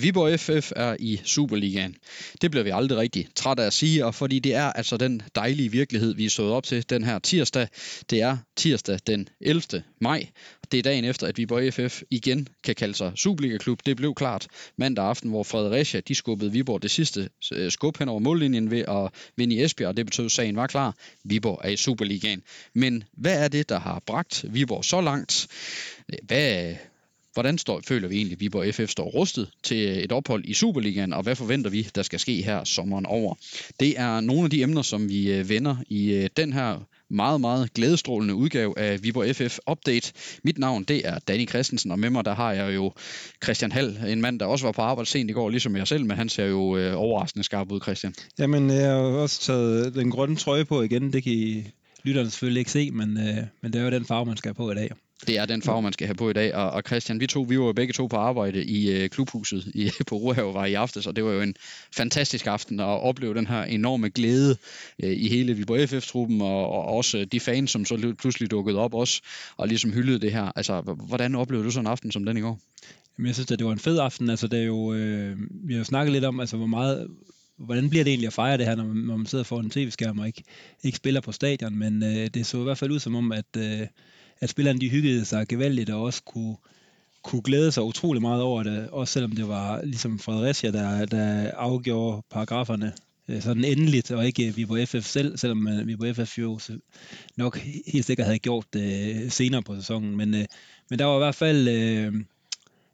Viborg FF er i Superligaen. Det bliver vi aldrig rigtig trætte af at sige, og fordi det er altså den dejlige virkelighed, vi er stået op til den her tirsdag. Det er tirsdag den 11. maj. Det er dagen efter, at Viborg FF igen kan kalde sig Superliga-klub. Det blev klart mandag aften, hvor Fredericia de skubbede Viborg det sidste skub hen over mållinjen ved at vinde i Esbjerg, og det betød, at sagen var klar. Viborg er i Superligaen. Men hvad er det, der har bragt Viborg så langt? Hvordan føler vi egentlig, at Viborg FF står rustet til et ophold i Superligaen, og hvad forventer vi, der skal ske her sommeren over? Det er nogle af de emner, som vi vender i den her meget, meget glædestrålende udgave af Viborg FF Update. Mit navn, det er Danny Christensen, og med mig, der har jeg jo Christian Hall, en mand, der også var på arbejde sent i går, ligesom jeg selv, men han ser jo overraskende skarp ud, Christian. Jamen, jeg har også taget den grønne trøje på igen, det kan I lytterne selvfølgelig ikke se, men det er jo den farve, man skal have på i dag. Det er den farve, man skal have på i dag, og Christian, vi var jo begge to på arbejde i klubhuset på Ruhav i aftes, og det var jo en fantastisk aften at opleve den her enorme glæde i hele Viborg FF-truppen, og også de fans, som så pludselig dukkede op også, og ligesom hyldede det her. Altså, hvordan oplevede du sådan en aften som den i går? Jamen, jeg synes, at det var en fed aften. Altså, det er jo, vi har jo snakket lidt om, altså, hvordan bliver det egentlig at fejre det her, når man sidder foran en tv-skærm og ikke spiller på stadion, men det så i hvert fald ud som om, at spillerne de hyggede sig gevaldigt og også kunne glæde sig utrolig meget over det, også selvom det var ligesom Fredericia, der afgjorde paragraferne sådan endeligt, og ikke Viborg FF selv, selvom Viborg FF jo nok helt sikkert havde gjort det senere på sæsonen. Men der var i hvert fald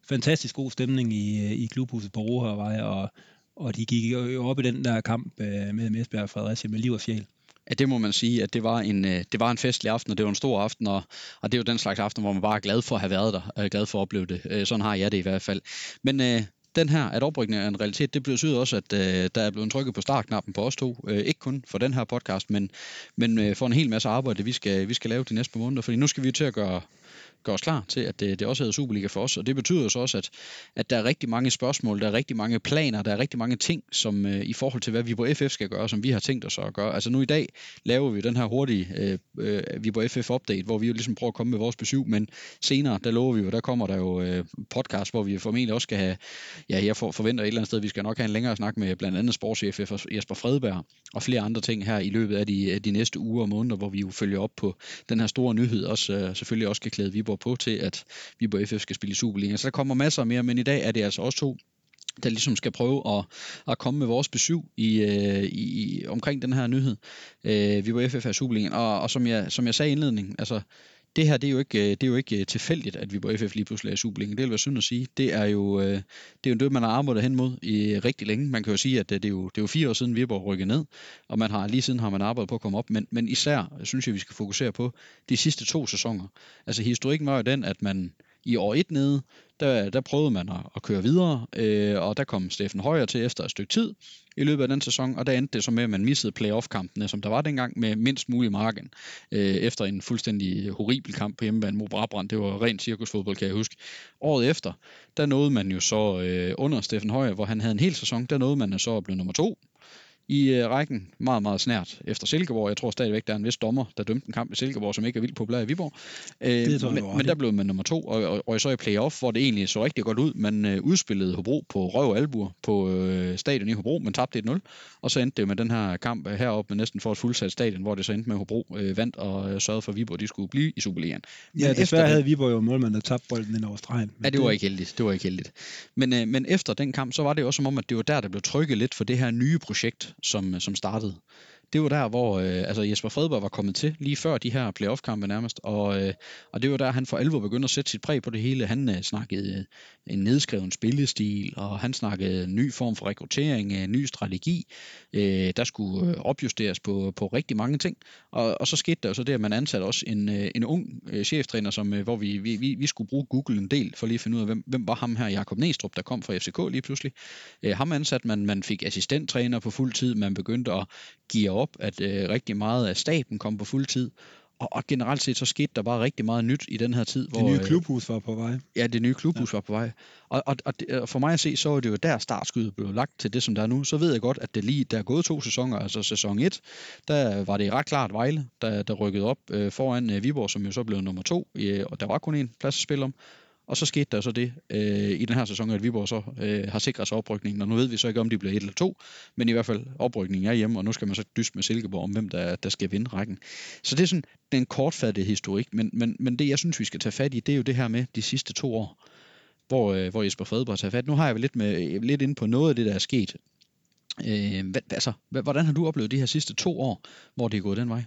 fantastisk god stemning i klubhuset på Rohervej, og de gik jo op i den der kamp med Esbjerg og Fredericia med liv og sjæl. Ja, det må man sige, at det var en festlig aften, og det var en stor aften, og det er jo den slags aften, hvor man bare er glad for at have været der, og glad for at opleve det. Sådan har jeg det i hvert fald. Men den her, at oprykningen er en realitet, det betyder også, at der er blevet trykket på startknappen på os to. Ikke kun for den her podcast, men for en hel masse arbejde, vi skal lave de næste par måneder, fordi nu skal vi til at gøre os klar til, at det også hedder Superliga for os, og det betyder så også, at der er rigtig mange spørgsmål, der er rigtig mange planer, der er rigtig mange ting, som i forhold til, hvad Viborg FF skal gøre, som vi har tænkt os at gøre. Altså nu i dag laver vi den her hurtige Viborg FF Update, hvor vi jo ligesom prøver at komme med vores besøg, men senere, der lover vi jo, der kommer der jo podcast, hvor vi formentlig også skal have, ja, jeg forventer et eller andet sted, vi skal nok have en længere snak med blandt andet sportschef Jesper Fredberg, og flere andre ting her i løbet af de næste uger og måneder, hvor vi jo følger op på den her store nyhed, også selvfølgelig også skal klæde Viborg på til, at Viborg FF skal spille i Superligaen. Så der kommer masser mere, men i dag er det altså også to, der ligesom skal prøve at komme med vores besøg omkring den her nyhed. Viborg FF er i Superligaen, og som jeg sagde i indledningen, altså det her, det er jo ikke tilfældigt, at Viborg FF lige pludselig er i Superligaen. Det vil være synd at sige. Det er jo det, man har arbejdet hen mod i rigtig længe. Man kan jo sige, at det er jo 4 år siden Viborg rykkede ned, og man har lige siden har man arbejdet på at komme op. Men især synes jeg, vi skal fokusere på de sidste 2 sæsoner. Altså historikken var jo den, at man i år 1 nede, der prøvede man at køre videre, og der kom Steffen Højer til efter et stykke tid i løbet af den sæson, og der endte det så med, at man missede playoff-kampene, som der var dengang, med mindst mulig margen, efter en fuldstændig horribel kamp på hjemmebane mod Brabrand. Det var rent cirkusfodbold, kan jeg huske. Året efter, der nåede man jo så under Steffen Højer, hvor han havde en hel sæson, der nåede man så at blive nummer 2 i rækken, meget, meget snært efter Silkeborg. Jeg tror stadigvæk, der er en vis dommer, der dømte en kamp i Silkeborg, som ikke er vildt populær i Viborg. Men der blev man nummer 2, og så i playoff, hvor det egentlig så rigtig godt ud. Man udspillede Hobro på Røv Albu på stadion i Hobro, men tabte 1-0. Og så endte det med den her kamp heroppe, med næsten for et fuldsat stadion, hvor det så endte med Hobro vandt og sørgede for, at Viborg de skulle blive i Superligaen. Ja, desværre havde Viborg jo målmand, der tabte bolden ind over stregen. Ja, det var ikke heldigt. Men efter den kamp, så var det også som om, at det var der blev trykket lidt for det her nye projekt, som startede. Det var der, hvor Jesper Fredberg var kommet til, lige før de her playoff-kampe nærmest, og det var der, han for alvor begyndte at sætte sit præg på det hele. Han snakkede en nedskreven spillestil, og han snakkede en ny form for rekruttering, en ny strategi, der skulle opjusteres på rigtig mange ting, og så skete der jo så det, at man ansatte også en ung cheftræner, hvor vi skulle bruge Google en del, for lige at finde ud af, hvem var ham her, Jakob Næstrup, der kom fra FCK lige pludselig. Ham ansatte man fik assistenttræner på fuld tid, man begyndte at give op, at rigtig meget af staben kom på fuld tid, og generelt set så skete der bare rigtig meget nyt i den her tid. Det nye klubhus var på vej. Ja, det nye klubhus var på vej. Og for mig at se, så er det jo der startskuddet blev lagt til det, som der er nu. Så ved jeg godt, at der er gået 2 sæsoner, altså sæson 1, der var det ret klart Vejle, der rykkede op foran Viborg, som jo så blev nummer 2, og der var kun 1 plads at spille om. Og så skete der så det i den her sæson, at Viborg så har sikret sig oprykningen, og nu ved vi så ikke, om de bliver et eller to, men i hvert fald oprykningen er hjemme, og nu skal man så dyste med Silkeborg om, hvem der skal vinde rækken. Så det er sådan den kortfattede historik, men det, jeg synes, vi skal tage fat i, det er jo det her med de sidste 2 år, hvor Jesper Fredberg tager fat. Nu har jeg lidt inde på noget af det, der er sket. Hvordan har du oplevet de her sidste 2 år, hvor det er gået den vej?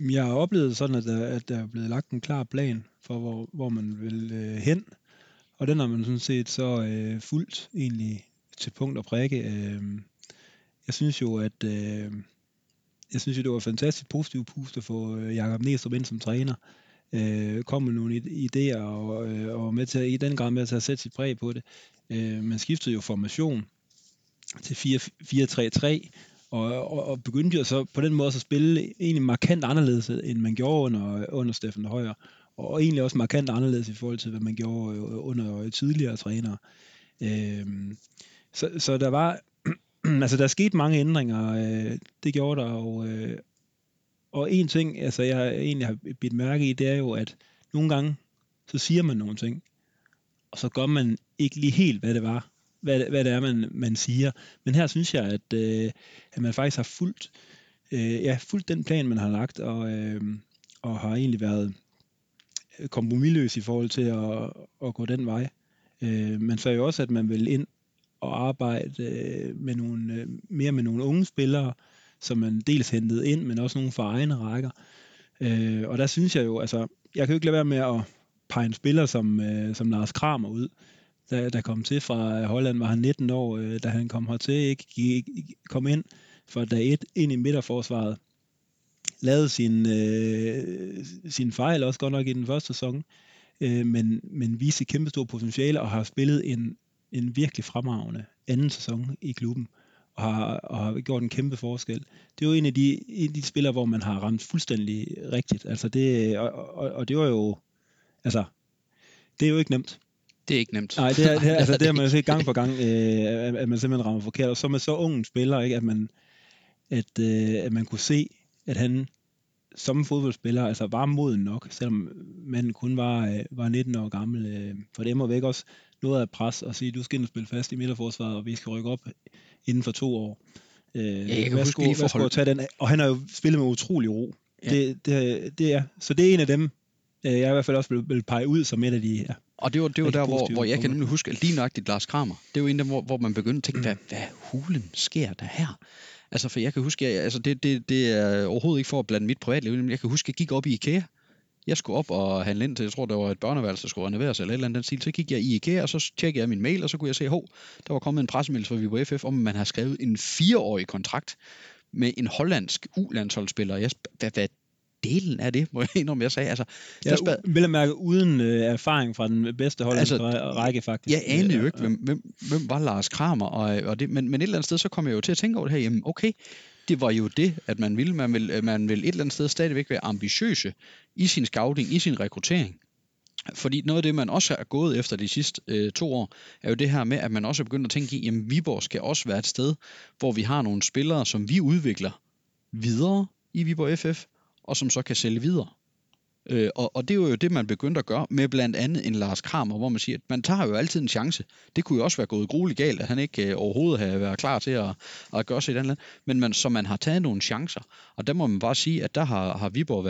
Jeg har oplevet sådan, at der er blevet lagt en klar plan for, hvor man vil hen. Og den har man sådan set så fuldt egentlig til punkt og prikke. Jeg synes jo, det var fantastisk positivt pust at få Jakob Næstrup ind som træner. Kom med nogle idéer og var med til at, i den grad med til at sætte sit præg på det. Man skiftede jo formation til 4-3-3. Og begyndte jo så på den måde at spille egentlig markant anderledes, end man gjorde under Steffen Højer. Og egentlig også markant anderledes i forhold til, hvad man gjorde under tidligere trænere. Så der var... altså, der skete mange ændringer. Det gjorde der. Og en ting, altså, jeg egentlig har bidt mærke i, det er jo, at nogle gange, så siger man nogle ting, og så gør man ikke lige helt, hvad det var. Hvad det er, man siger. Men her synes jeg, at man faktisk har fulgt den plan, man har lagt, og har egentlig været kompromisløs i forhold til at gå den vej. Man sagde jo også, at man vil ind og arbejde med nogle unge spillere, som man dels hentede ind, men også nogle fra egne rækker. Og der synes jeg jo, altså, jeg kan jo ikke lade være med at pege en spiller som Lars Kramer ud, der kom til fra Holland, var han 19 år, da han kom hertil, ikke kom ind fra dag 1 ind i midterforsvaret, lavede sin fejl også godt nok i den første sæson, men viste kæmpestort potentiale og har spillet en virkelig fremragende anden sæson i klubben og har gjort en kæmpe forskel. Det er jo en af de spillere, hvor man har ramt fuldstændig rigtigt. Altså det og det var jo altså det er jo ikke nemt. Det er ikke nemt. Nej, det har man jo set gang for gang, at man simpelthen rammer forkert. Og så med så unge spillere, ikke, at man kunne se, at han som fodboldspiller altså var moden nok, selvom manden kun var 19 år gammel. For det må væk også noget af pres at sige, at du skal ind og spille fast i midterforsvaret, og vi skal rykke op inden for 2 år. Og han har jo spillet med utrolig ro. Ja. Så det er en af dem, jeg i hvert fald også vil pege ud som et af de her. Og det var der, hvor jeg kan nemlig huske, lige nøjagtigt Lars Kramer, det var en der, hvor man begyndte at tænke, hvad hulen sker der her? Altså, for jeg kan huske, det er overhovedet ikke for at blande mit privatliv, men jeg kan huske, jeg gik op i IKEA. Jeg skulle op og handle ind til, jeg tror, der var et børneværelse, der skulle renoveres eller et eller andet den stil. Så gik jeg i IKEA, og så tjekkede jeg min mail, og så kunne jeg se, der var kommet en pressemeddelelse fra Viborg FF, om man har skrevet en 4-årig kontrakt med en hollandsk U-landsholdsspiller. Jeg hvad delen af det, må jeg indrømme, jeg sagde. Altså, vil jeg mærke uden erfaring fra den bedste hollandske række, faktisk. Jeg anede jo ikke, hvem var Lars Kramer, og det, men et eller andet sted, så kom jeg jo til at tænke over det her, jamen okay, det var jo det, at man ville. Man ville et eller andet sted stadigvæk være ambitiøse i sin scouting, i sin rekruttering. Fordi noget af det, man også er gået efter de sidste 2 år, er jo det her med, at man også er begyndt at tænke i, jamen Viborg skal også være et sted, hvor vi har nogle spillere, som vi udvikler videre i Viborg FF, og som så kan sælge videre. Og det var jo det, man begyndte at gøre med blandt andet en Lars Kramer, hvor man siger, at man tager jo altid en chance. Det kunne jo også være gået grueligt galt, at han ikke overhovedet havde været klar til at gøre sig et andet land. Men man har taget nogle chancer. Og der må man bare sige, at der har Viborg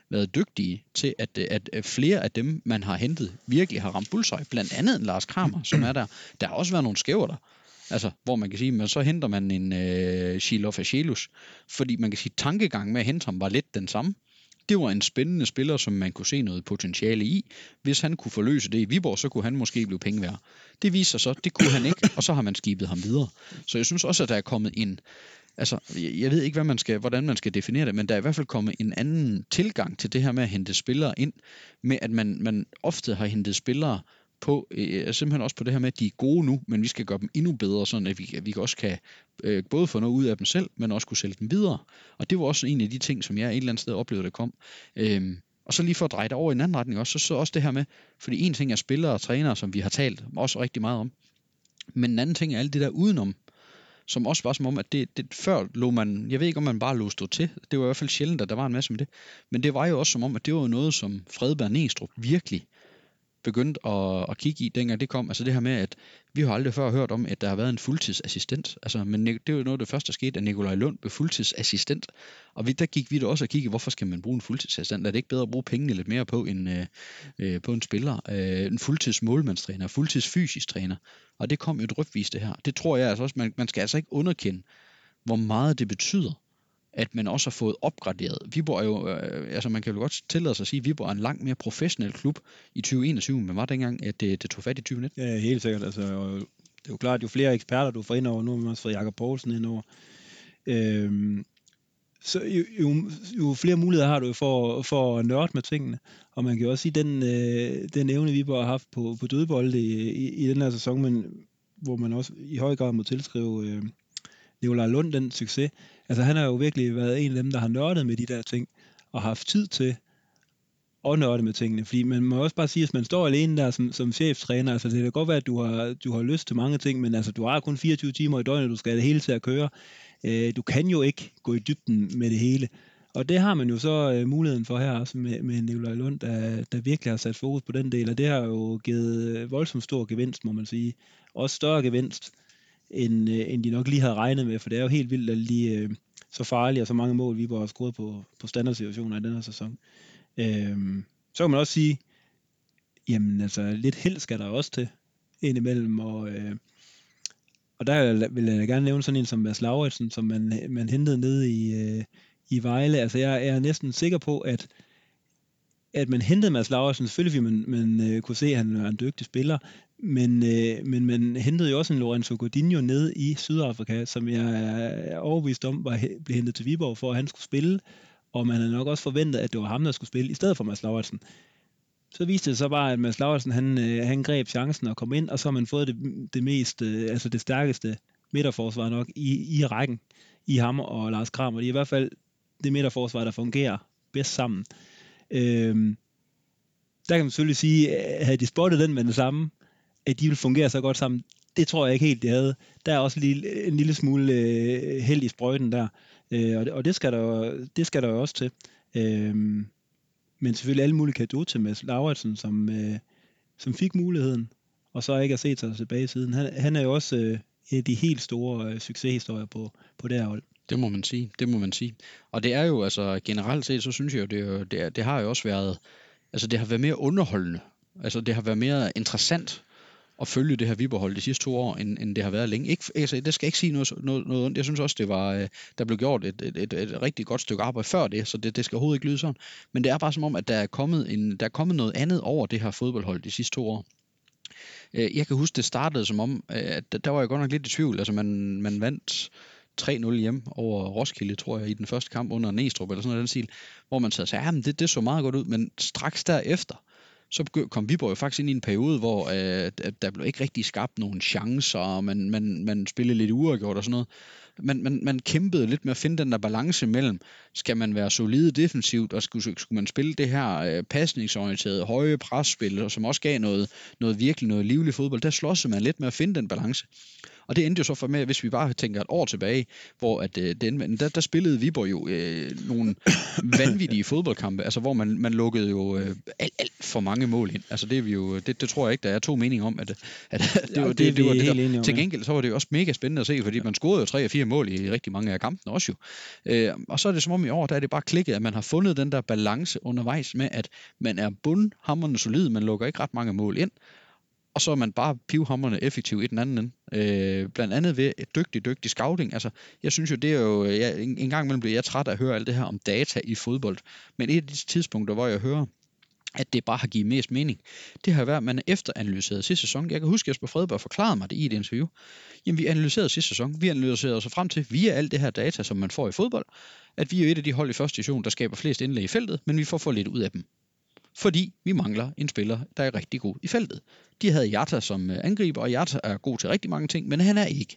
været dygtige til, at flere af dem, man har hentet, virkelig har ramt bullseye. Blandt andet en Lars Kramer, som er der. Der har også været nogle skæver der. Altså, hvor man kan sige, men så henter man en Shiloh Facielus, fordi man kan sige, tankegangen med at hente ham var lidt den samme. Det var en spændende spiller, som man kunne se noget potentiale i. Hvis han kunne forløse det i Viborg, så kunne han måske blive penge værd. Det viser sig så, det kunne han ikke, og så har man skibet ham videre. Så jeg synes også, at der er kommet en... Altså, jeg ved ikke, hvordan man skal definere det, men der er i hvert fald kommet en anden tilgang til det her med at hente spillere ind, med at man ofte har hentet spillere, på simpelthen også på det her med, at de er gode nu, men vi skal gøre dem endnu bedre, sådan at vi også kan både få noget ud af dem selv, men også kunne sælge dem videre. Og det var også en af de ting, som jeg et eller andet sted oplevede, der kom. Og så lige for at dreje det over i en anden retning også, så også det her med, fordi en ting er spillere og trænere, som vi har talt også rigtig meget om, men en anden ting er alt det der udenom, som også var som om, at det før lå man, jeg ved ikke, om man bare lå stå til, det var i hvert fald sjældent, at der var en masse med det, men det var jo også som om, at det var noget, som Fredberg Næstrup virkelig begyndte at kigge i, dengang det kom. Altså det her med, at vi har aldrig før hørt om, at der har været en fuldtidsassistent. Altså, men det er jo noget af det første, der skete, at Nicolai Lund blev fuldtidsassistent. Og der gik vi da også og kiggede, hvorfor skal man bruge en fuldtidsassistent? Er det ikke bedre at bruge pengene lidt mere på en spiller? En fuldtidsmålmandstræner, en fuldtidsfysisk træner. Og det kom jo drypvist det her. Det tror jeg altså også, man skal altså ikke underkende, hvor meget det betyder, at man også har fået opgraderet. Viborg er jo, altså man kan jo godt tillade sig at sige, at Viborg er en langt mere professionel klub i 2021, men var det engang, at det tog fat i 2019? Ja, helt sikkert. Altså, det er jo klart, jo flere eksperter du får ind over, nu har man også fået Jakob Poulsen ind over, så jo flere muligheder har du for at nørde med tingene. Og man kan jo også sige, den evne Viborg har haft på dødbolde i den her sæson, men hvor man også i høj grad må tilskrive Nicolai Lund den succes. Altså han har jo virkelig været en af dem, der har nørdet med de der ting, og haft tid til at nørde med tingene. Fordi man må også bare sige, at man står alene der som cheftræner, altså det kan godt være, at du har lyst til mange ting, men altså du har kun 24 timer i døgnet, du skal have det hele til at køre. Du kan jo ikke gå i dybden med det hele. Og det har man jo så muligheden for her også med Nicolai Lund, der virkelig har sat fokus på den del, og det har jo givet voldsomt stor gevinst, må man sige. Også større gevinst, end de nok lige havde regnet med, for det er jo helt vildt, at lige så farlige og så mange mål, vi bare har scoret på standardsituationer i den her sæson. Så kan man også sige, jamen altså, lidt held skal der også til indimellem, og der vil jeg gerne nævne sådan en som Mads Lauridsen, som man hentede nede i Vejle. Altså, jeg er næsten sikker på, at man hentede Mads Lauridsen, selvfølgelig man kunne se, at han var en dygtig spiller, men man hentede jo også en Lorenzo Godinho ned i Sydafrika, som jeg er overbevist om, blev hentet til Viborg for, at han skulle spille, og man havde nok også forventet, at det var ham, der skulle spille, i stedet for Mads Lauridsen. Så viste det så bare, at Mads Lauridsen, han greb chancen og kom ind, og så har man fået det mest, altså det stærkeste midterforsvar nok i rækken, i ham og Lars Kramer. Det er i hvert fald det midterforsvar, der fungerer bedst sammen. Der kan man selvfølgelig sige, at havde de spottet den med det samme, at de ville fungere så godt sammen, det tror jeg ikke helt, de havde. Der er også en lille smule held i sprøjten der, og det skal der jo også til. Men selvfølgelig alle mulige cadeau til Mads Lauridsen, som fik muligheden, og så ikke har set sig tilbage siden. Han er jo også en af de helt store succeshistorier på det her hold. Det må man sige. Og det er jo altså generelt set, så synes jeg jo, det har jo også været, altså det har været mere underholdende. Altså det har været mere interessant at følge det her Viborg-hold de sidste 2 år, end det har været længe. Ikke, altså, det skal ikke sige noget ondt. Jeg synes også, det var, der blev gjort et rigtig godt stykke arbejde før det, så det skal overhovedet ikke lyde sådan. Men det er bare som om, at der er kommet noget andet over det her fodboldhold de sidste 2 år. Jeg kan huske, det startede som om, at der var jeg godt nok lidt i tvivl. Altså man vandt 3-0 hjem over Roskilde, tror jeg, i den første kamp under Næstrup, eller sådan noget den stil, hvor man sagde, at det så meget godt ud, men straks derefter, så kom Viborg jo faktisk ind i en periode, hvor der blev ikke rigtig skabt nogen chancer, og man spillede lidt uafgjort og sådan noget. Man kæmpede lidt med at finde den der balance mellem, skal man være solide defensivt, og skulle man spille det her pasningsorienterede, høje presspil, som også gav noget virkelig noget livlig fodbold. Der slåsede man lidt med at finde den balance. Og det endte jo så for med, hvis vi bare tænker et år tilbage, hvor at, der spillede Viborg jo nogle vanvittige fodboldkampe, altså hvor man lukkede jo alt for mange mål ind. Altså det er vi jo, det tror jeg ikke, der er 2 meninger om, at det var det, det var det der. Til gengæld så var det jo også mega spændende at se, fordi man scorede jo 3 og 4 mål i rigtig mange af kampene også jo. Og så er det som om i år, der er det bare klikket, at man har fundet den der balance undervejs med, at man er bundhamrende solid, man lukker ikke ret mange mål ind, og så er man bare pivhammerne effektiv i den anden ende. Blandt andet ved et dygtig scouting. Altså, jeg synes jo, det er jo... En gang imellem bliver jeg træt af at høre alt det her om data i fodbold. Men et af de tidspunkter, hvor jeg hører, at det bare har givet mest mening, det har været, at man efteranalyseret sidste sæson. Jeg kan huske, at Jesper Fredberg forklarede mig det i et interview. Jamen, vi analyserede sidste sæson. Vi analyserede så frem til, via alt det her data, som man får i fodbold, at vi er et af de hold i første division, der skaber flest indlæg i feltet, men vi får for lidt ud af dem, fordi vi mangler en spiller, der er rigtig god i feltet. De havde Yata som angriber, og Yata er god til rigtig mange ting, men han er ikke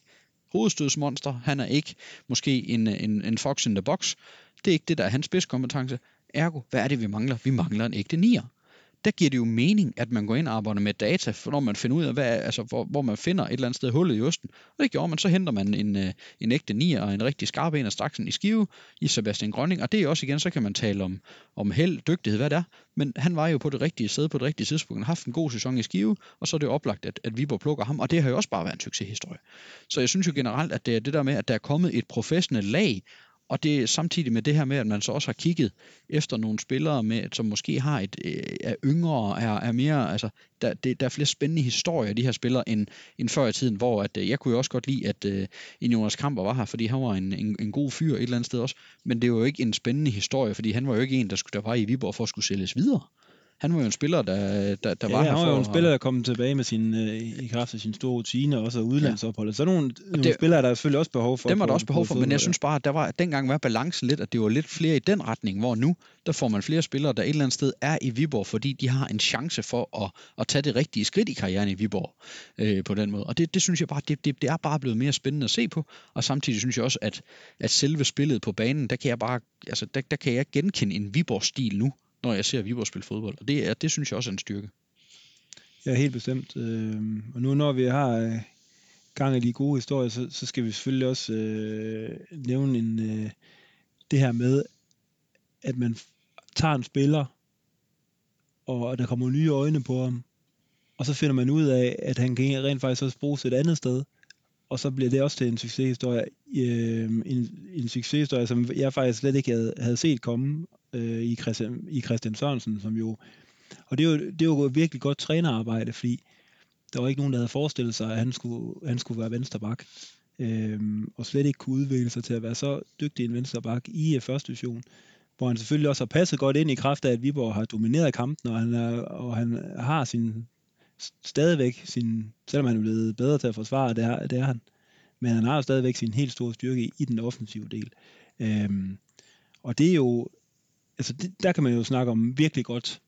hovedstødsmonster, han er ikke måske en fox in the box. Det er ikke det, der er hans spidskompetence. Ergo, hvad er det, vi mangler? Vi mangler en ægte nier. der giver det jo mening, at man går ind og arbejder med data, når man finder ud af, hvor man finder et eller andet sted hullet i osten. Og det gjorde man, så henter man en ægte nier og en rigtig skarp en af straksen i Skive, i Sebastian Grønning. Og det er også igen, så kan man tale om held, dygtighed, hvad det er. Men han var jo på det rigtige sted, på det rigtige tidspunkt, og har haft en god sæson i Skive, og så er det jo oplagt, at Viborg plukker ham. Og det har jo også bare været en succeshistorie. Så jeg synes jo generelt, at det er det der med, at der er kommet et professionelt lag, og det er samtidig med det her med, at man så også har kigget efter nogle spillere, med, som måske har er yngre, er mere, altså, der er flere spændende historier, de her spillere, end før i tiden, hvor jeg kunne jo også godt lide, at en Jonas Kamper var her, fordi han var en god fyr et eller andet sted også, men det var jo ikke en spændende historie, fordi han var jo ikke en, der var i Viborg for at skulle sælges videre. Han var jo en spiller, der var her. Han var jo en spiller, der kom tilbage med i kraft af sin store rutine, og så udlandsopholdet. Så nogle spillere, der er selvfølgelig også behov for. Dem var der også behov for, men jeg synes bare, at dengang var balancen lidt, at det var lidt flere i den retning, hvor nu, der får man flere spillere, der et eller andet sted er i Viborg, fordi de har en chance for at tage det rigtige skridt i karrieren i Viborg på den måde. Og det synes jeg bare, det er bare blevet mere spændende at se på, og samtidig synes jeg også, at selve spillet på banen, der kan jeg genkende en Viborg-stil nu, når jeg ser Viborg spille fodbold, og det synes jeg også er en styrke. Ja, helt bestemt. Og nu når vi har gang i de gode historier, så skal vi selvfølgelig også nævne det her med, at man tager en spiller, og der kommer nye øjne på ham, og så finder man ud af, at han kan rent faktisk også bruges et andet sted, og så bliver det også til en succeshistorie, en succeshistorie, som jeg faktisk slet ikke havde set komme, i Christian Sørensen, som jo... Og det var virkelig godt trænerarbejde, fordi der var ikke nogen, der havde forestillet sig, at han skulle være vensterbak, og slet ikke kunne udvikle sig til at være så dygtig en vensterbak i første division, hvor han selvfølgelig også har passet godt ind i kraft af, at Viborg har domineret kampen, og han har stadigvæk sin... Selvom han er blevet bedre til at forsvare, det er han. Men han har jo stadigvæk sin helt store styrke i den offensive del. Og det er jo... Altså, der kan man jo snakke om virkelig godt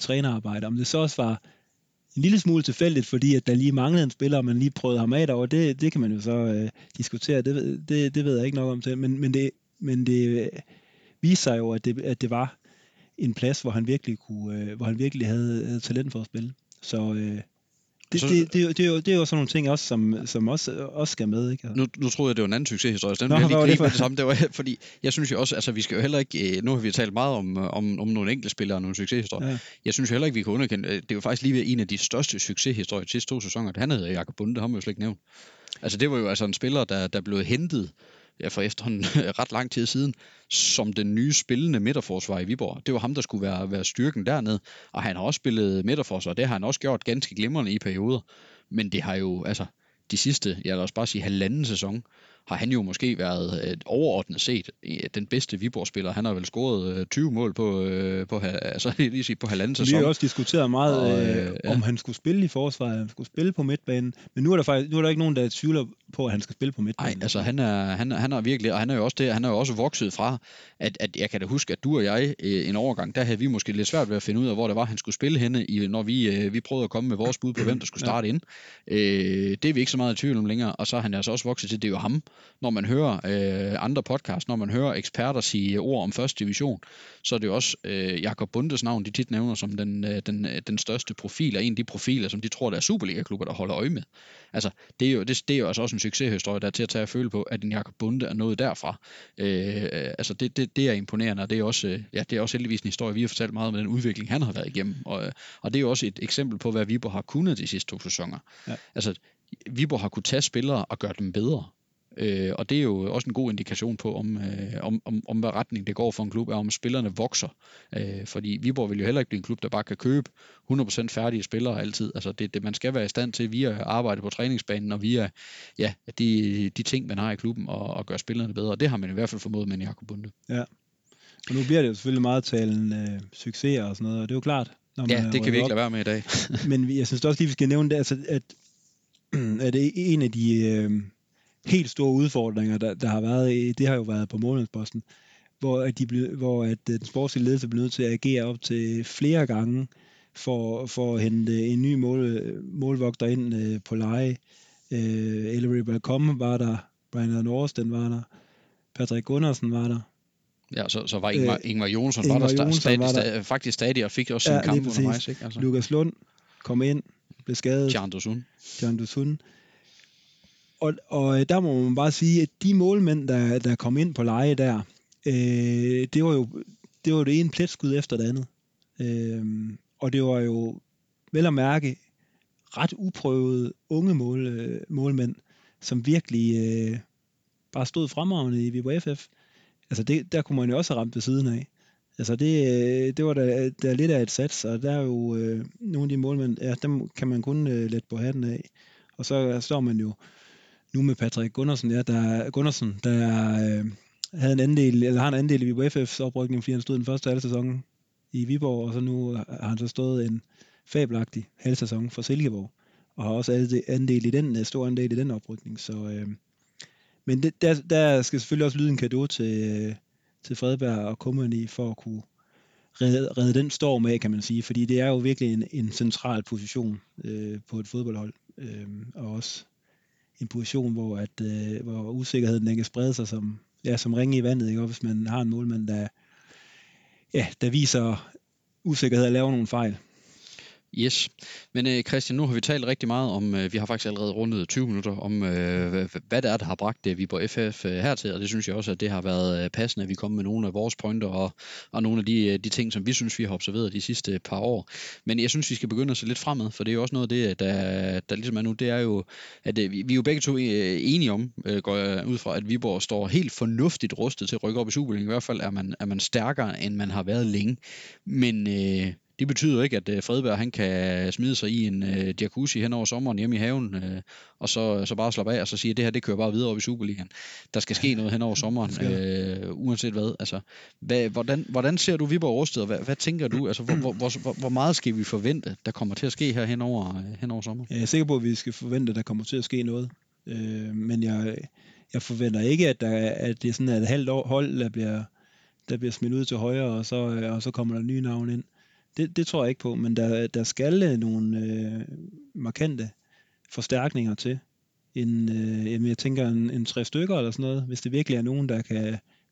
trænerarbejde. Om det så også var en lille smule tilfældigt, fordi at der lige manglede en spiller, og man lige prøvede ham af derovre, det kan man jo så diskutere. Det ved jeg ikke nok om til. Men det viste sig jo, at det var en plads, hvor han virkelig havde talent for at spille. Så... Det er jo sådan nogle ting også, som også skal med, ikke? Nu troede jeg, det var en anden succeshistorie, så den vil jeg lige gribe det samme. Det var, fordi jeg synes jo også, altså vi skal jo heller ikke, nu har vi talt meget om nogle enkeltspillere og nogle succeshistorier. Ja. Jeg synes jo heller ikke, vi kan underkende, det er jo faktisk lige ved en af de største succeshistorier de sidste 2 sæsoner, han hedder Jakob Bunde, ham har jeg jo slet ikke nævnt. Altså det var jo altså en spiller, der blev hentet, ja, for efterhånden ret lang tid siden, som den nye spillende midterforsvar i Viborg. Det var ham, der skulle være styrken dernede, og han har også spillet midterforsvar, og det har han også gjort ganske glimrende i perioder, men det har jo, altså, de sidste, jeg vil også bare sige, halvanden sæson, har han jo måske været overordnet set den bedste Viborg-spiller. Han har vel scoret 20 mål på halvanden sæson. Vi har også diskuteret meget, om han skulle spille i forsvaret, han skulle spille på midtbanen, men nu er der ikke nogen, der tvivler på, at han skal spille på midtbanen. Nej, altså han er virkelig, og han er jo også vokset fra, at jeg kan da huske, at du og jeg en overgang, der havde vi måske lidt svært ved at finde ud af, hvor det var, han skulle spille henne, når vi prøvede at komme med vores bud på, hvem der skulle starte ind. Det er vi ikke så meget i tvivl om længere, og så er han altså også vokset til, det er jo ham. Når man hører andre podcasts, når man hører eksperter sige ord om første division, så er det jo også Jakob Bundes navn, de tit nævner som den største profil, og en af de profiler, som de tror, der er Superliga-klubber, der holder øje med. Altså, det er jo altså også en succeshistorie, der er til at tage og føle på, at en Jakob Bunde er noget derfra. Altså, det er imponerende, og det er også, det er også heldigvis en historie, vi har fortalt meget om den udvikling, han har været igennem, og det er jo også et eksempel på, hvad Viborg har kunnet de sidste 2 sæsoner. Ja. Altså, Viborg har kunnet tage spillere og gøre dem bedre. Og det er jo også en god indikation på, om hvad retning det går for en klub, og om spillerne vokser. Fordi Viborg vil jo heller ikke blive en klub, der bare kan købe 100% færdige spillere altid. Altså det, man skal være i stand til via arbejde på træningsbanen, og via de ting, man har i klubben, og gøre spillerne bedre. Og det har man i hvert fald formået med Jakob Bunde. Ja, og nu bliver det jo selvfølgelig meget talen succeser og sådan noget, og det er jo klart. Det kan vi ikke lade være med i dag. Men jeg synes også lige, vi skal nævne det, altså, at det er en af de... helt store udfordringer, der har været, det har jo været på månedsposten, hvor den sportslige ledelse blev nødt til at agere op til flere gange, for at hente en ny målvogter ind på leje. Ellery Balcom var der, Brian Norris, den var der, Patrick Gundersen var der, Ja, så var Ingmar Jonsson faktisk stadig og fik også sin kamp undervejs. Ikke? Altså. Lukas Lund kom ind, blev skadet. Tjern Dusun. Og der må man bare sige, at de målmænd, der kom ind på leje der, det var jo det ene pletskud efter det andet. Og det var jo vel at mærke ret uprøvede unge målmænd, som virkelig bare stod fremragende i Viborg FF. Altså der kunne man jo også have ramt ved siden af. Altså det var der lidt af et sats, og der er jo nogle af de målmænd, ja, dem kan man kun lette på hatten af. Og så står man jo nu med Patrick Gundersen, der har en andel i Viborg FF's oprykning, fordi han stod den første halv sæson i Viborg, og så nu har han så stået en fabelagtig halv sæson for Silkeborg, og har også stor andel i den oprykning. Så, men der skal selvfølgelig også lyde en cadeau til Fredberg og Company for at kunne redde den storm af, kan man sige, fordi det er jo virkelig en central position på et fodboldhold, og også en position, hvor usikkerheden den kan sprede sig som ringe i vandet, ikke? Og hvis man har en målmand, der viser usikkerhed og laver nogle fejl. Yes. Men Christian, nu har vi talt rigtig meget om, vi har faktisk allerede rundet 20 minutter om, hvad det er, der har bragt Viborg FF hertil, og det synes jeg også, at det har været passende, at vi kommer med nogle af vores pointer og nogle af de ting, som vi synes, vi har observeret de sidste par år. Men jeg synes, vi skal begynde at se lidt fremad, for det er jo også noget af det, der ligesom er nu, det er jo, at vi er jo begge to enige om, går jeg ud fra, at Viborg står helt fornuftigt rustet til at rykke op i Superligaen. I hvert fald er man stærkere, end man har været længe. Men det betyder ikke, at Fredberg han kan smide sig i en jacuzzi hen over sommeren hjemme i haven, og så bare slappe af og så sige, at det her det kører bare videre op i Superligaen. Der skal ske noget hen over sommeren, uanset hvad. Altså, hvordan ser du Viborg rustet, og hvad tænker du? Altså, hvor meget skal vi forvente, der kommer til at ske her hen over sommeren? Jeg er sikker på, at vi skal forvente, at der kommer til at ske noget. Men jeg forventer ikke, at det er sådan et halvt år hold, der bliver smidt ud til højre, og så kommer der nye navn ind. Det tror jeg ikke på, men der skal nogle markante forstærkninger til. Jeg tænker en 3 stykker eller sådan noget, hvis det virkelig er nogen, der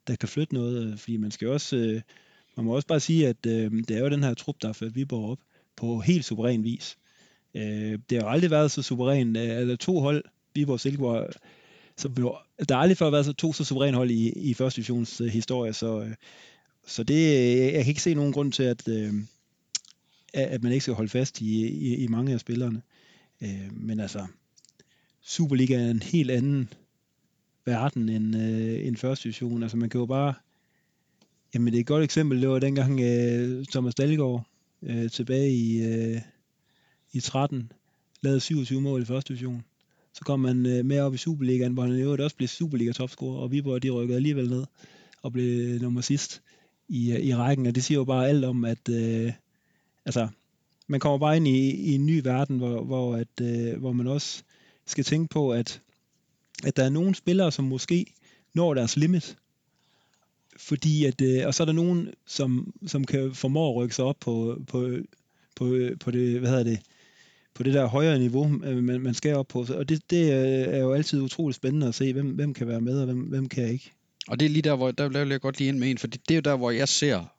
kan flytte noget. Fordi man skal også, man må også bare sige, at det er jo den her trup, der har ført Viborg op på helt suveræn vis. Det har aldrig været så suveræn, eller to hold, Viborg og Silkeborg, der har aldrig før været så suveræne hold i første divisions historie, så det, jeg kan ikke se nogen grund til, at man ikke skal holde fast i mange af spillerne. Men altså, Superliga er en helt anden verden end første division. Altså man kan jo bare... Jamen det er et godt eksempel, det var dengang Thomas Dalgaard tilbage i 13 lavede 27 mål i første division. Så kom man med op i Superligaen, hvor han i øvrigt også blev Superliga-topscorer, og Viborg de rykkede alligevel ned og blev nummer sidst i rækken. Og det siger jo bare alt om, at... Altså, man kommer bare ind i en ny verden, hvor man også skal tænke på, at der er nogle spillere, som måske når deres limit. Fordi og så er der nogen, som kan formå at rykke sig op på det der højere niveau, man skal op på. Og det er jo altid utroligt spændende at se, hvem kan være med, og hvem kan ikke. Og det er lige der, hvor der vil jeg godt lige ind med en, for det er jo der, hvor jeg ser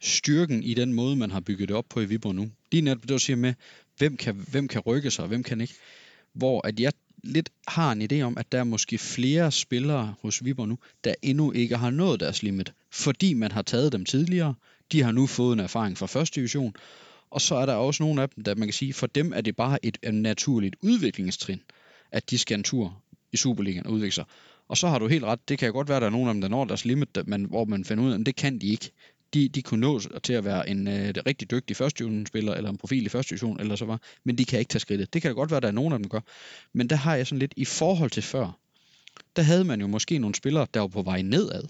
styrken i den måde, man har bygget det op på i Viborg nu. Lige netop det, du siger med, hvem kan rykke sig, og hvem kan ikke. Hvor at jeg lidt har en idé om, at der er måske flere spillere hos Viborg nu, der endnu ikke har nået deres limit, fordi man har taget dem tidligere. De har nu fået en erfaring fra første division. Og så er der også nogle af dem, der man kan sige, for dem er det bare et naturligt udviklingstrin, at de skal en tur i Superligaen og udvikle sig. Og så har du helt ret, det kan godt være, at der er nogen af dem, der når deres limit, hvor man finder ud af, at det kan de ikke. De kunne nå til at være en rigtig dygtig første divisionsspiller eller en profil i første division eller så var, men de kan ikke tage skridtet. Det kan godt være, at der er nogen af dem, der gør. Men der har jeg sådan lidt i forhold til før. Der havde man jo måske nogle spillere, der var på vej nedad,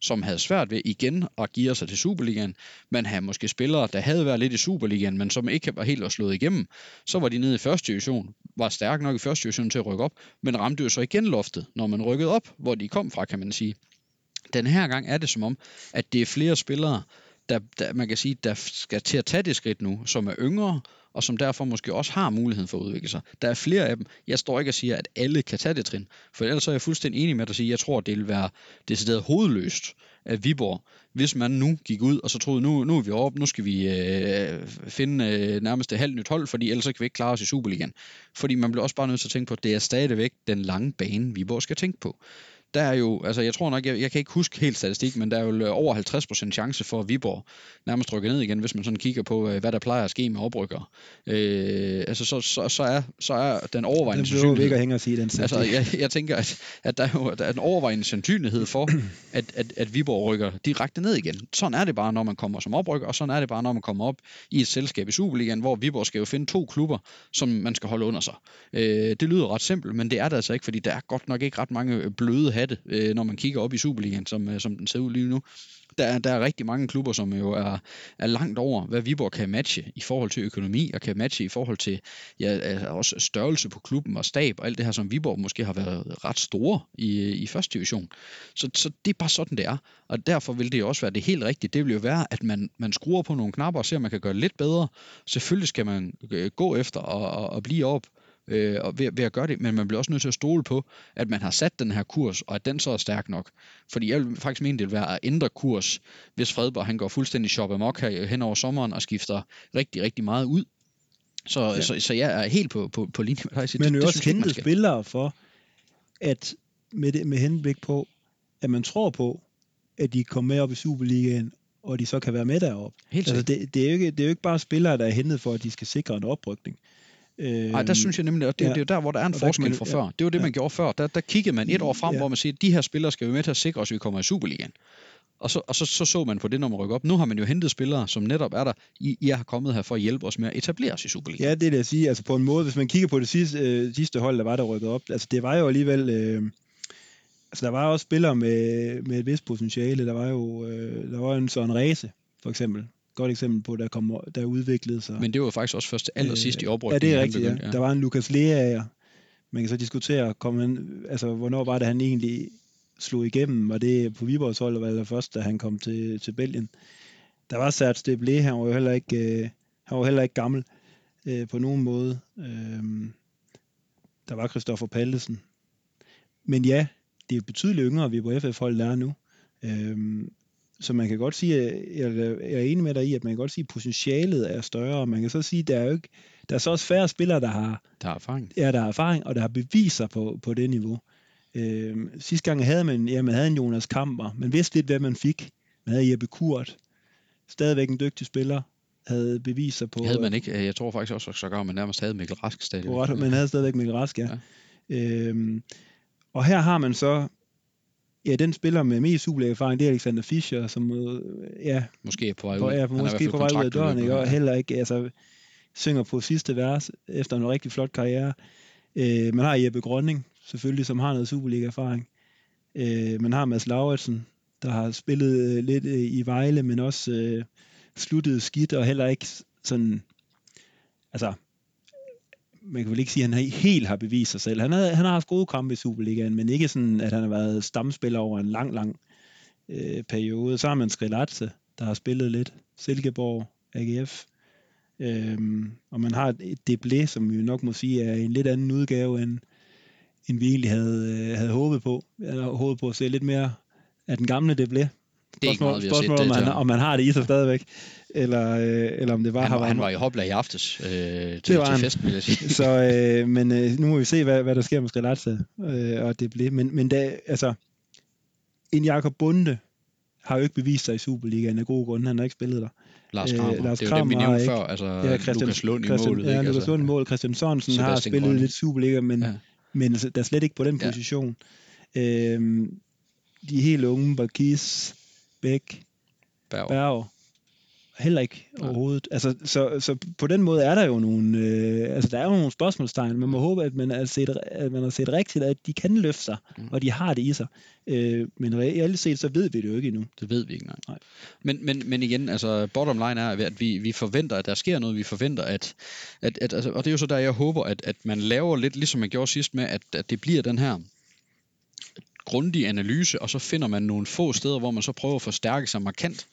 som havde svært ved igen at give sig til Superligaen. Man havde måske spillere, der havde været lidt i Superligaen, men som ikke var helt slået igennem. Så var de nede i første division, var stærk nok i første division til at rykke op, men ramte jo så igen loftet, når man rykkede op, hvor de kom fra, kan man sige. Den her gang er det som om, at det er flere spillere, der man kan sige, der skal til at tage det skridt nu, som er yngre, og som derfor måske også har muligheden for at udvikle sig. Der er flere af dem. Jeg står ikke og siger, at alle kan tage det trin, for ellers er jeg fuldstændig enig med at sige, at jeg tror, at det vil være decideret hovedløst af Viborg, hvis man nu gik ud, og så troede, nu er vi oppe, nu skal vi finde nærmest et halvt nyt hold, fordi ellers kan vi ikke klare os i Superligaen. Fordi man bliver også bare nødt til at tænke på, at det er stadigvæk den lange bane, Viborg skal tænke på. Der er jo, altså jeg tror nok, jeg kan ikke huske helt statistik, men der er jo over 50% chance for, at Viborg nærmest rykker ned igen, hvis man sådan kigger på, hvad der plejer at ske med oprykkere. Altså så er den overvejende sandsynlighed... Den behøver ikke at sige den statistik. Altså jeg tænker, at der jo der er en overvejende sandsynlighed for, at Viborg rykker direkte ned igen. Sådan er det bare, når man kommer som oprykker, og sådan er det bare, når man kommer op i et selskab i Superligaen, hvor Viborg skal jo finde to klubber, som man skal holde under sig. Det lyder ret simpelt, men det er det altså ikke, fordi der er godt nok ikke ret mange bløde hatte, når man kigger op i Superligaen, som den ser ud lige nu. Der er rigtig mange klubber, som jo er langt over, hvad Viborg kan matche i forhold til økonomi, og kan matche i forhold til også størrelse på klubben og stab, og alt det her, som Viborg måske har været ret store i første division. Så det er bare sådan, det er. Og derfor vil det jo også være det helt rigtige. Det vil jo være, at man skruer på nogle knapper og ser, om man kan gøre det lidt bedre. Selvfølgelig skal man gå efter og blive op, og ved at gøre det, men man bliver også nødt til at stole på, at man har sat den her kurs, og at den så er stærk nok. Fordi jeg vil faktisk mene, det vil være at ændre kurs, hvis Fredberg han går fuldstændig shop amok her hen over sommeren og skifter rigtig, rigtig meget ud. Så jeg er helt på linje med dig. Men jo også hentet spillere for, at med henblik på, at man tror på, at de kommer med op i Superligaen, og de så kan være med deroppe. Altså det er jo ikke bare spillere, der er hentet for, at de skal sikre en oprykning. Nej, der synes jeg nemlig, og det er jo der, hvor der er en forskel fra før. Det var det, man gjorde før. Der kiggede man et år frem, hvor man siger, at de her spillere skal vi med til at sikre os, at vi kommer i Superligaen. Og så man på det, når man rykker op. Nu har man jo hentet spillere, som netop er der. I har kommet her for at hjælpe os med at etablere os i Superligaen. Ja, det er det, jeg siger. Altså på en måde, hvis man kigger på det sidste hold, der var der rykket op. Altså det var jo alligevel... altså der var også spillere med et vist potentiale. Der var jo en Søren Ræse, for eksempel. Godt eksempel på, der udviklede sig. Men det var faktisk også først allersidst i oprykningen. Ja, det er rigtigt, begyndte. Der var en Lukas Leager. Man kan så diskutere, hvornår var det, han egentlig slog igennem? Var det på Viborgs hold, eller først, da han kom til Belgien? Der var Serge Deblé, han var jo heller ikke gammel på nogen måde. Der var Christoffer Pallesen. Men ja, det er betydeligt yngre, vi på FF-holdet er nu. Så man kan godt sige, jeg er enig med dig i, at man kan godt sige, at potentialet er større. Man kan så sige, at der er så også færre spillere, der har erfaring, og der har beviser på det niveau. Sidste gang havde man havde en Jonas Kamper. Man vidste lidt, hvad man fik. Man havde Jeppe Kurt. Stadigvæk en dygtig spiller. Havde beviser på... Havde man ikke. Jeg tror faktisk også, så man nærmest havde Mikkel Rask stadigvæk. Godt, man havde stadigvæk Mikkel Rask, ja. Og her har man så... Ja, den spiller med mest Superliga-erfaring, det er Alexander Fischer, som måske er på vej ud. Måske på vej ud af døren, ikke? Og heller ikke synger på sidste vers efter en rigtig flot karriere. Man har Jakob Grønning, selvfølgelig, som har noget Superliga-erfaring. Man har Mads Lauridsen, der har spillet lidt i Vejle, men også sluttet skidt, og heller ikke sådan... Altså, man kan vel ikke sige, at han helt har bevist sig selv. Han har haft gode kampe i Superligaen, men ikke sådan, at han har været stamspiller over en lang periode. Så har man Skrilatse, der har spillet lidt. Silkeborg, AGF. Og man har et Deblé, som vi nok må sige er en lidt anden udgave, end vi egentlig havde håbet på. Jeg havde håbet på at se lidt mere af den gamle Deblé. Spørgsmålet om man har det i sig stadigvæk, eller om det bare har været... Han var i Hobla i aftes til festen, vil jeg sige. Men nu må vi se, hvad der sker med Skrilatse, og det blev... Men en Jakob Bunde har jo ikke bevist sig i Superligaen af gode grunde, han har ikke spillet der. Lars Kramer, det er jo det, vi nævnte før, Lukas Lund i målet. Ja, Lukas Lund i målet, Christian Sørensen har spillet Grønning. Lidt Superliga, men der er slet ikke på den position. De helt unge, Barkis, Bæk, Berger, heller ikke overhovedet. Altså, så på den måde er der jo nogle, der er jo nogle spørgsmålstegn. Man må håbe, at man har set rigtigt, at de kan løfte sig, og de har det i sig. Men reelt set, så ved vi det jo ikke endnu. Det ved vi ikke, nej. Men igen, bottom line er, at vi forventer, at der sker noget. Vi forventer, at og det er jo så der, jeg håber, at man laver lidt, ligesom man gjorde sidst med, at det bliver den her grundig analyse, og så finder man nogle få steder, hvor man så prøver at forstærke sig markant,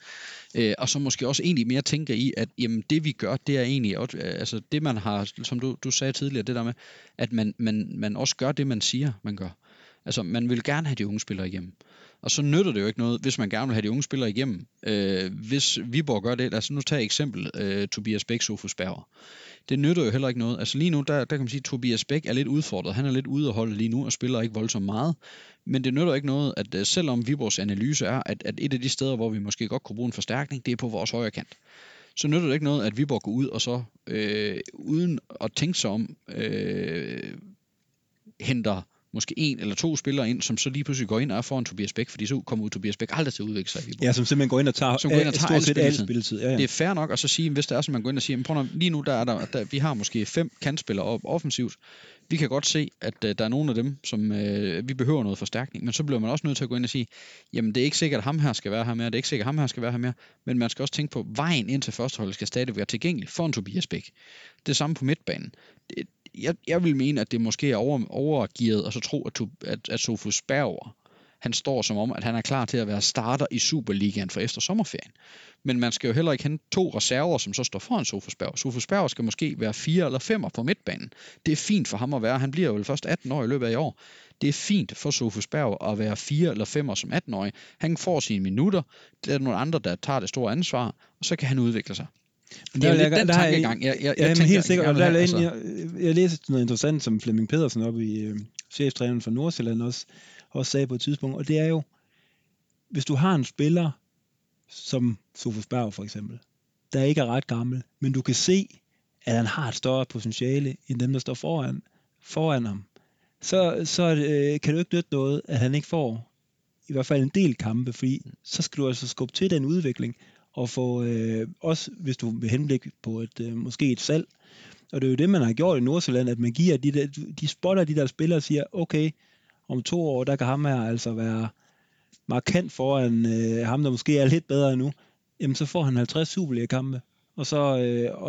og så måske også egentlig mere tænker i, at jamen, det vi gør, det er egentlig, altså det man har, som du sagde tidligere, det der med, at man også gør det, man siger, man gør. Altså, man vil gerne have de unge spillere igennem. Og så nytter det jo ikke noget, hvis man gerne vil have de unge spillere igennem. Hvis Viborg gør det, altså nu tager jeg eksempel Tobias Bæk, Sofus Berger. Det nytter jo heller ikke noget. Altså lige nu, der kan man sige, at Tobias Bæk er lidt udfordret. Han er lidt ude at holde lige nu og spiller ikke voldsomt meget. Men det nytter ikke noget, at selvom Viborgs analyse er, at et af de steder, hvor vi måske godt kunne bruge en forstærkning, det er på vores højre kant. Så nytter det ikke noget, at Viborg går ud og så uden at tænke sig om, henter måske en eller to spillere ind, som så lige pludselig går ind og er foran Tobias Bæk, fordi så kommer Tobias Bæk aldrig til at udvikle sig i Viborg. Ja, som simpelthen går ind og tager al spilletid. Ja, ja. Det er fair nok at så sige, hvis der er, som man går ind og siger, prøv at, lige nu der vi har måske 5 kantspillere op offensivt, vi kan godt se, at der er nogle af dem, som vi behøver noget forstærkning, men så bliver man også nødt til at gå ind og sige, jamen det er ikke sikkert, at ham her skal være her mere, det er ikke sikkert, at ham her skal være her mere, men man skal også tænke på, vejen ind til førsteholdet skal stadig være tilgængelig foran Tobias Bæk. Det samme på midtbanen. Jeg vil mene, at det måske er overgearet, og så tro, at Sofus Berger, han står som om, at han er klar til at være starter i Superligaen for efter sommerferien. Men man skal jo heller ikke hente 2 reserver, som så står foran Sofus Berger. Sofus Berger skal måske være 4 eller 5'er på midtbanen. Det er fint for ham at være. Han bliver jo først 18 år i løbet af i år. Det er fint for Sofus Berger at være 4 eller 5'er som 18-årig. Han får sine minutter. Det er nogle andre, der tager det store ansvar, og så kan han udvikle sig. Men det er jo lidt den tankegang. Jeg læser noget interessant, som Flemming Pedersen oppe i cheftræneren for Nordsjælland også sagde på et tidspunkt, og det er jo, hvis du har en spiller, som Sofus Berger for eksempel, der ikke er ret gammel, men du kan se, at han har et større potentiale, end dem, der står foran ham, så kan du ikke nytte noget, at han ikke får i hvert fald en del kampe, fordi så skal du altså skubbe til den udvikling, og få, også hvis du vil henblik på et salg. Og det er jo det, man har gjort i Nordsjælland, at man giver de spotter de der spillere og siger, okay, om 2 år, der kan ham her altså være markant foran ham, der måske er lidt bedre endnu. Jamen, så får han 50 Superliga-kampe, og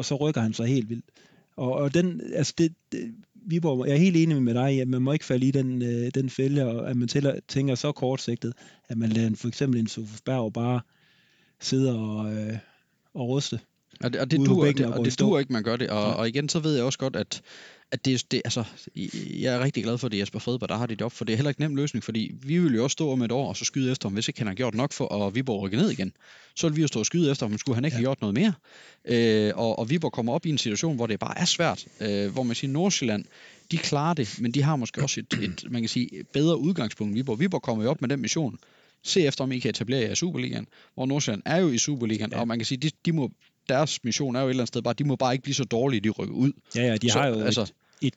så rykker han sig helt vildt. Og den, altså det Viborg, jeg er helt enig med dig, at man må ikke falde i den fælde, og at man tænker så kortsigtet, at man lader for eksempel en Sofus Berger bare sidde og ruste. Og det duer ikke, man gør det. Og igen, så ved jeg også godt, at det altså, jeg er rigtig glad for det, Jesper Fredberg, der har det op, for det er heller ikke nem løsning, fordi vi vil jo også stå om et år, og så skyde efter ham, hvis ikke han har gjort nok for, at Viborg rykker ned igen. Så vil vi jo stå og skyde efter ham, skulle han ikke have gjort noget mere. Og Viborg kommer op i en situation, hvor det bare er svært, hvor man siger, Nordsjælland, de klarer det, men de har måske også et man kan sige, bedre udgangspunkt end Viborg. Viborg kommer jo op med den mission, se efter, om I kan etablere jer i Superligaen, hvor Nordsjælland er jo i Superligaen, og man kan sige, deres mission er jo et eller andet sted bare, de må bare ikke blive så dårlige, de rykker ud. Ja, de har jo altså, et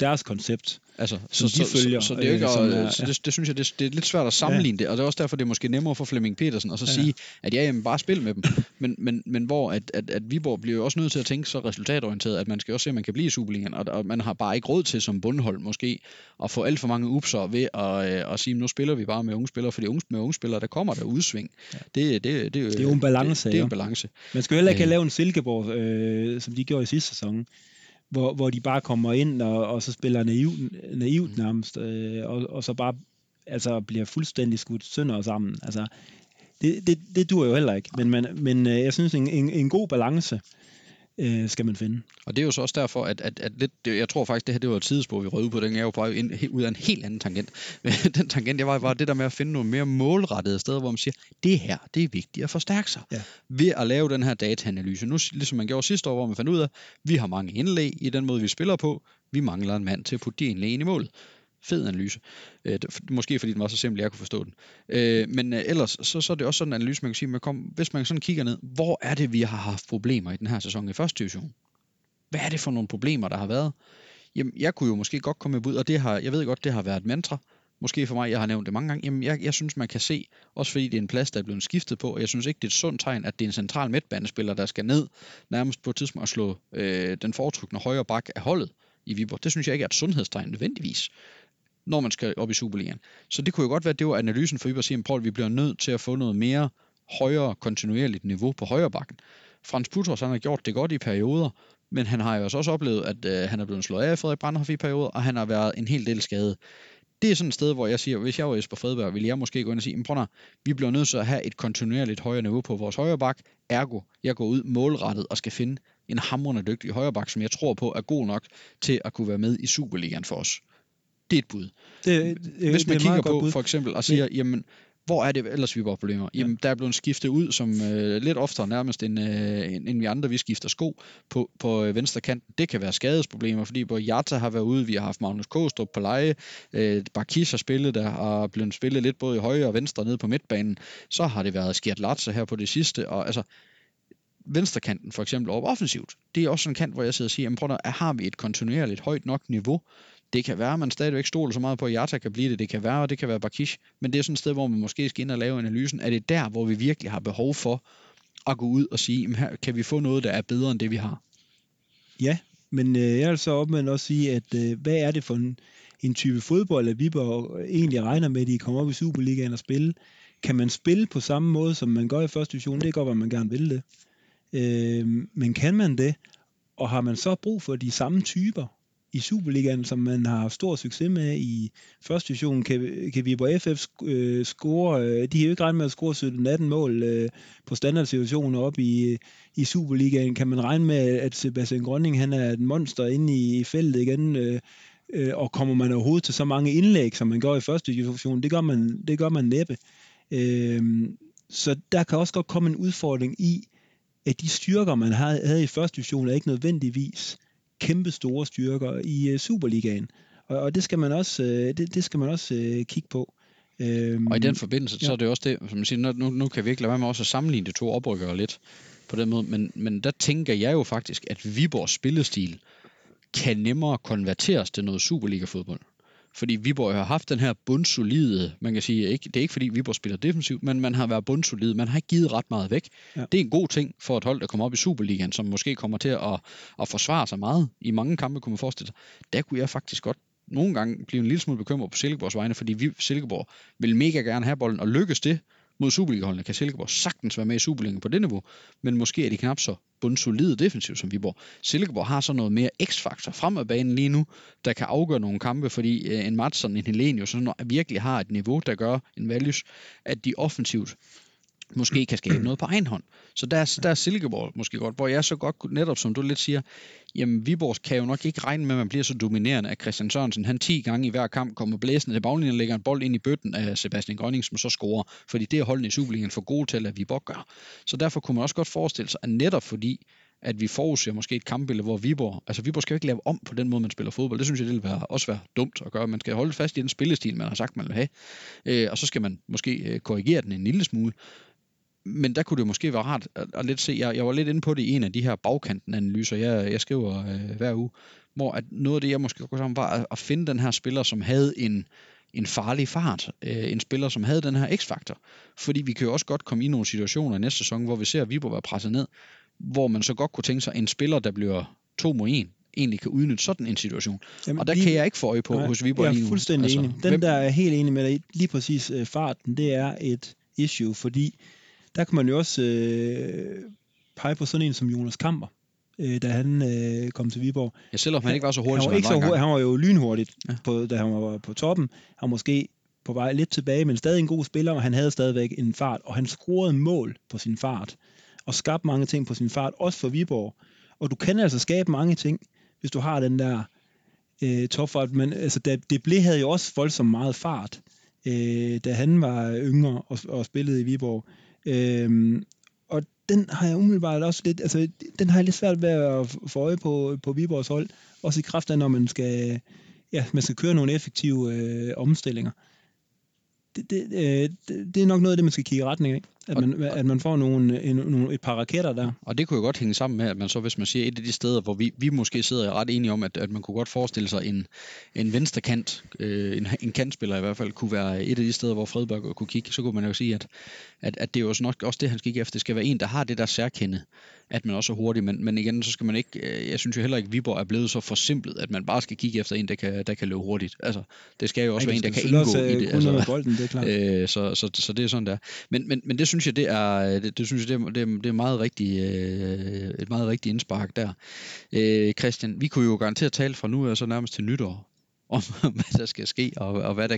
deres koncept, altså, som de følger. Så det er ikke, det synes jeg, det er lidt svært at sammenligne det, og det er også derfor, det er måske nemmere for Flemming Pedersen og så sige, at jamen, bare spil med dem. Men hvor at Viborg bliver jo også nødt til at tænke så resultatorienteret, at man skal også se, at man kan blive i Superligaen, og man har bare ikke råd til som bundhold måske, at få alt for mange upser ved at sige, nu spiller vi bare med unge spillere, for med unge spillere, der kommer der udsving. Det er jo en balance. Det er en balance. Man skal jo heller ikke lave en Silkeborg, som de gjorde i sidste sæson, hvor de bare kommer ind, og så spiller naivt nærmest, og så bare altså, bliver fuldstændig skudt sønder sammen. Altså, det dur jo heller ikke, men jeg synes, en god balance skal man finde. Og det er jo så også derfor, at lidt, jeg tror faktisk, det her det var et tidsspor, vi rød på, den er jo bare ud af en helt anden tangent. Den tangent, jeg var bare det der med at finde nogle mere målrettede steder, hvor man siger, det her, det er vigtigt at forstærke sig. Ja. Ved at lave den her dataanalyse. Nu, ligesom man gjorde sidste år, hvor man fandt ud af, vi har mange indlæg i den måde, vi spiller på. Vi mangler en mand til at putte de indlæg ind i målet. Fed analyse. Måske fordi den var så simpel, jeg kunne forstå den. Men ellers, så er det også sådan en analyse, man kan sige, hvis man sådan kigger ned, hvor er det, vi har haft problemer i den her sæson i første division? Hvad er det for nogle problemer, der har været? Jamen, jeg kunne jo måske godt komme ud, og jeg ved godt, det har været et mantra. Måske for mig, jeg har nævnt det mange gange. Jamen, jeg synes, man kan se, også fordi det er en plads, der er blevet skiftet på, og jeg synes ikke, det er et sundt tegn, at det er en central midtbanespiller, der skal ned nærmest på et tidspunkt og slå den foretrukne højre bak af holdet i Viborg. Det synes jeg ikke er et sundhedstegn nødvendigvis, når man skal op i Superligaen. Så det kunne jo godt være, at det var analysen for Viborg at sige, at vi bliver nødt til at få noget mere højere kontinuerligt niveau på højre bakken. Frans Putters, han har gjort det godt i perioder, men han har jo også oplevet, at han er blevet slået af Frederik Brandhoff i perioder, og han har været en hel del skadet. det er sådan et sted, hvor jeg siger, hvis jeg var Jesper Fredberg, ville jeg måske gå ind og sige, prøv, vi bliver nødt til at have et kontinuerligt højere niveau på vores højre bak. Ergo, jeg går ud målrettet og skal finde en hamrende dygtig højre bak, som jeg tror på er god nok til at kunne være med i Superligaen for os. Det er et bud. Hvis man kigger på for eksempel og siger, jamen, hvor er det ellers, vi var problemer? Jamen, der er blevet skiftet ud, som lidt oftere nærmest, end vi andre. Vi skifter sko på venstre kanten. Det kan være skadesproblemer, fordi både Yata har været ude, vi har haft Magnus Kostrup på leje, Barkis har spillet der, og blevet spillet lidt både i højre og venstre nede på midtbanen. Så har det været Skjert Latse her på det sidste, og altså venstrekanten for eksempel op offensivt. Det er også sådan en kant, hvor jeg sidder og siger, jamen, prøv at har vi et kontinuerligt højt nok niveau? Det kan være, at man stadigvæk stoler så meget på, at Yata kan blive det. Det kan være, og det kan være Barkish. Men det er sådan et sted, hvor man måske skal ind og lave analysen. Er det der, hvor vi virkelig har behov for at gå ud og sige, her kan vi få noget, der er bedre end det, vi har? Ja, men jeg vil så opmærke også sige, at hvad er det for en type fodbold, at Viborg egentlig regner med, at de kommer op i Superligaen og spille? Kan man spille på samme måde, som man gør i første division? Det går, hvad man gerne vil det. Men kan man det? Og har man så brug for de samme typer i Superligaen, som man har stor succes med i første division? Kan Viborg FF score, de har jo ikke regnet med at score 17-18 mål på standardsituationer op i Superligaen. Kan man regne med, at Sebastian Grønning, han er et monster inde i feltet igen, og kommer man overhovedet til så mange indlæg, som man gør i første division? Det gør man næppe. Så der kan også godt komme en udfordring i, at de styrker, man havde i første division, er ikke nødvendigvis kæmpe store styrker i Superligaen. Og det skal man også kigge på. Og i den forbindelse, så er det også det, som man siger, nu kan vi ikke lade være med også at sammenligne de to oprykkere lidt på den måde, men der tænker jeg jo faktisk, at Viborgs spillestil kan nemmere konverteres til noget Superliga-fodbold. Fordi Viborg har haft den her bundsolide, man kan sige, ikke, det er ikke fordi Viborg spiller defensivt, men man har været bundsolid, man har ikke givet ret meget væk. Ja. Det er en god ting for et hold, der kommer op i Superligaen, som måske kommer til at forsvare sig meget i mange kampe, kunne man forestille sig. Der kunne jeg faktisk godt nogle gange blive en lille smule bekymret på Silkeborgs vegne, fordi Silkeborg vil mega gerne have bolden, og lykkes det mod Superliga-holdene, kan Silkeborg sagtens være med i Superligaen på det niveau, men måske er de knap så bundsolide defensivt som Viborg. Silkeborg har så noget mere x-faktor frem af banen lige nu, der kan afgøre nogle kampe, fordi en Madsen, en Helenius, sådan noget, virkelig har et niveau, der gør en Valjus, at de offensivt måske kan skabe noget på egen hånd. Så der er Silkeborg måske godt, hvor jeg så godt netop, som du lidt siger, jamen Viborg kan jo nok ikke regne med, at man bliver så dominerende, at Christian Sørensen, han 10 gange i hver kamp kommer blæsende til baglinjen, lægger en bold ind i bøtten af Sebastian Grønning, som så scorer, fordi det er holdene i Superligaen for gode til, at Viborg gør. Så derfor kunne man også godt forestille sig, at netop fordi, at vi forudser måske et kampbillede, hvor Viborg skal jo ikke lave om på den måde, man spiller fodbold. Det synes jeg, det vil også være dumt at gøre. Man skal holde fast i den spillestil, man har sagt, man vil have, og så skal man måske korrigere den en lille smule. Men der kunne det måske være rart at lidt se, jeg var lidt inde på det i en af de her bagkanten-analyser, jeg skriver hver uge, hvor at noget af det, jeg måske kunne sammen, var at finde den her spiller, som havde en farlig fart, en spiller, som havde den her x-faktor. Fordi vi kan jo også godt komme i nogle situationer i næste sæson, hvor vi ser Viborg være presset ned, hvor man så godt kunne tænke sig, en spiller, der bliver 2 mod 1, egentlig kan udnytte sådan en situation. Jamen, og der kan jeg ikke få øje på hos Viborg lige nu. Jeg er fuldstændig enig. Der er helt enig med dig, lige præcis farten, det er et issue, fordi der kan man jo også pege på sådan en som Jonas Kamper, da han kom til Viborg. Ja, selvom han ikke var så hurtig, han var jo lynhurtigt, da han var på toppen. Han måske på vej lidt tilbage, men stadig en god spiller, og han havde stadigvæk en fart, og han scorede mål på sin fart, og skabte mange ting på sin fart, også for Viborg. Og du kan altså skabe mange ting, hvis du har den der topfart, men altså, havde jo også voldsomt meget fart, da han var yngre og spillede i Viborg. Og den har jeg umiddelbart også lidt, altså den har jeg lidt svært ved at få øje på Viborgs hold, også i kraft af, når man skal køre nogle effektive omstillinger. Det er nok noget af det, man skal kigge i retning af, at man får et par raketter der. Og det kunne jo godt hænge sammen med, at man så, hvis man siger, et af de steder, hvor vi måske sidder ret enige om, at man kunne godt forestille sig en venstrekant, en kantspiller i hvert fald, kunne være et af de steder, hvor Fredberg kunne kigge, så kunne man jo sige, at det er jo nok også det, han skal kigge efter. Det skal være en, der har det der særkende, at man også er hurtig, men igen, så skal man ikke, jeg synes jo heller ikke, Viborg er blevet så forsimplet, at man bare skal kigge efter en, der kan løbe hurtigt. Altså, det skal jo også være en, der kan indgå i det. Altså, bolden, det så det er sådan der. Men det synes jeg, det er meget rigtig, et meget rigtigt indspark der. Christian, vi kunne jo garanteret tale fra nu af så nærmest til nytår om hvad der skal ske, og hvad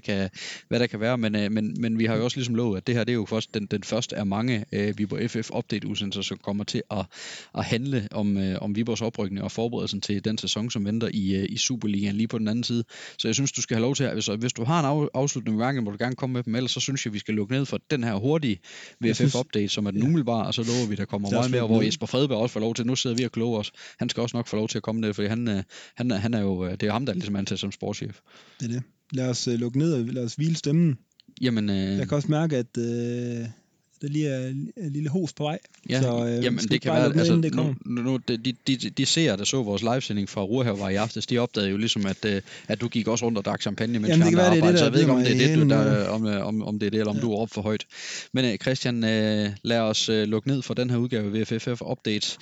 der kan være, men vi har jo også ligesom lovet, at det her, det er jo først den første af mange Viborg FF update-udsendelser, som kommer til at handle om Viborgs oprykning og forberedelsen til den sæson, som venter i Superligaen lige på den anden side. Så jeg synes, du skal have lov til, at hvis du har en afslutning med gang, må du gerne komme med dem, ellers så synes jeg, vi skal lukke ned for den her hurtige VFF-update, som er den umiddelbare, og så lover vi, der kommer meget mere, hvor Jesper Fredberg også får lov til, nu sidder vi og kloger os, han skal også nok få lov til at komme ned, fordi han er jo, det er ham, der er ligesom ansat som sportschef. Det er det. Lad os lukke ned, og lad os hvile stemmen. Jamen, jeg kan også mærke, at der lige er en lille hos på vej. Ja, så, jamen det kan være, altså, det nu de seere, der så vores livesending fra Ruhav i aftes, de opdagede jo ligesom, at du gik også rundt og drak champagne, mens andre arbejdede. Så jeg ved ikke, om det er det, eller om du er op for højt. Men Christian, lad os lukke ned for den her udgave af VFF Update.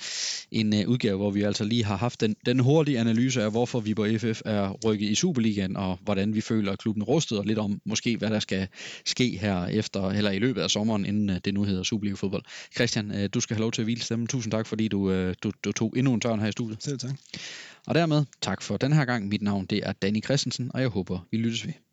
En udgave, hvor vi altså lige har haft den hurtige analyse af, hvorfor Viborg FF er rykket i Superligaen, og hvordan vi føler, at klubben rustede, og lidt om måske, hvad der skal ske her efter, eller i løbet af sommeren, inden det nu hedder Superliga fodbold. Christian, du skal have lov til at hvile stemmen. Tusind tak, fordi du tog endnu en tørn her i studiet. Selv tak. Og dermed tak for den her gang. Mit navn, det er Danny Christensen, og jeg håber, vi lyttes ved.